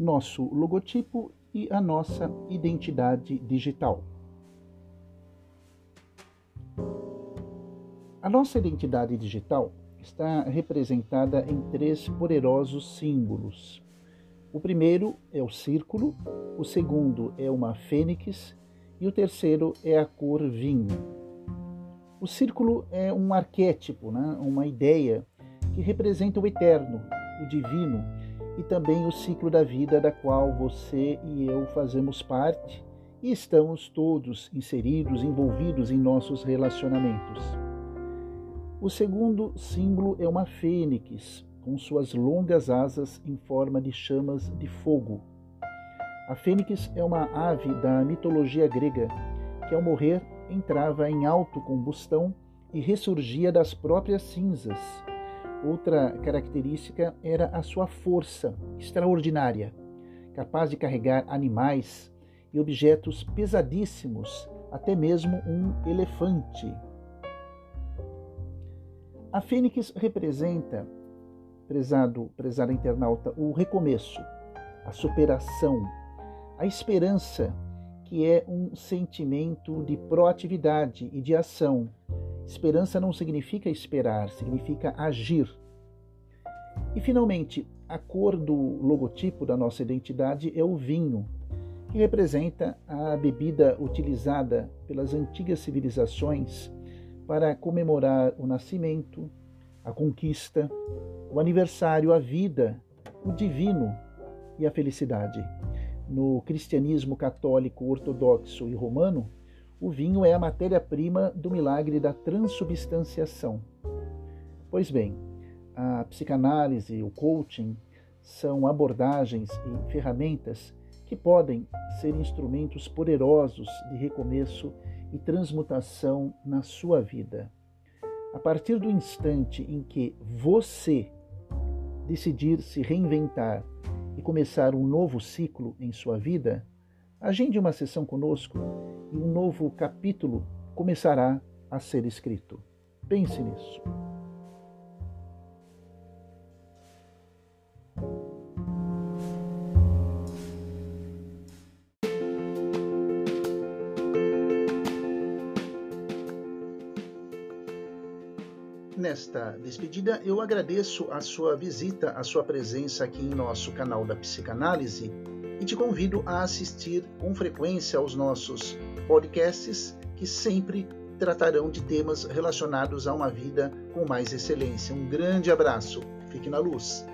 nosso logotipo e a nossa identidade digital. A nossa identidade digital está representada em três poderosos símbolos. O primeiro é o círculo, o segundo é uma fênix e o terceiro é a cor vinho. O círculo é um arquétipo, uma ideia que representa o eterno, o divino e também o ciclo da vida da qual você e eu fazemos parte e estamos todos inseridos, envolvidos em nossos relacionamentos. O segundo símbolo é uma fênix, com suas longas asas em forma de chamas de fogo. A fênix é uma ave da mitologia grega que, ao morrer, entrava em autocombustão e ressurgia das próprias cinzas. Outra característica era a sua força extraordinária, capaz de carregar animais e objetos pesadíssimos, até mesmo um elefante. A fênix representa, prezado internauta, o recomeço, a superação, a esperança, que é um sentimento de proatividade e de ação. Esperança não significa esperar, significa agir. E, finalmente, a cor do logotipo da nossa identidade é o vinho, que representa a bebida utilizada pelas antigas civilizações para comemorar o nascimento, a conquista, o aniversário, a vida, o divino e a felicidade. No cristianismo católico, ortodoxo e romano, o vinho é a matéria-prima do milagre da transubstanciação. Pois bem, a psicanálise e o coaching são abordagens e ferramentas que podem ser instrumentos poderosos de recomeço e transmutação na sua vida. A partir do instante em que você decidir se reinventar e começar um novo ciclo em sua vida, agende uma sessão conosco e um novo capítulo começará a ser escrito. Pense nisso. Nesta despedida, eu agradeço a sua visita, a sua presença aqui em nosso canal da Psicanálise e te convido a assistir com frequência aos nossos podcasts que sempre tratarão de temas relacionados a uma vida com mais excelência. Um grande abraço, fique na luz!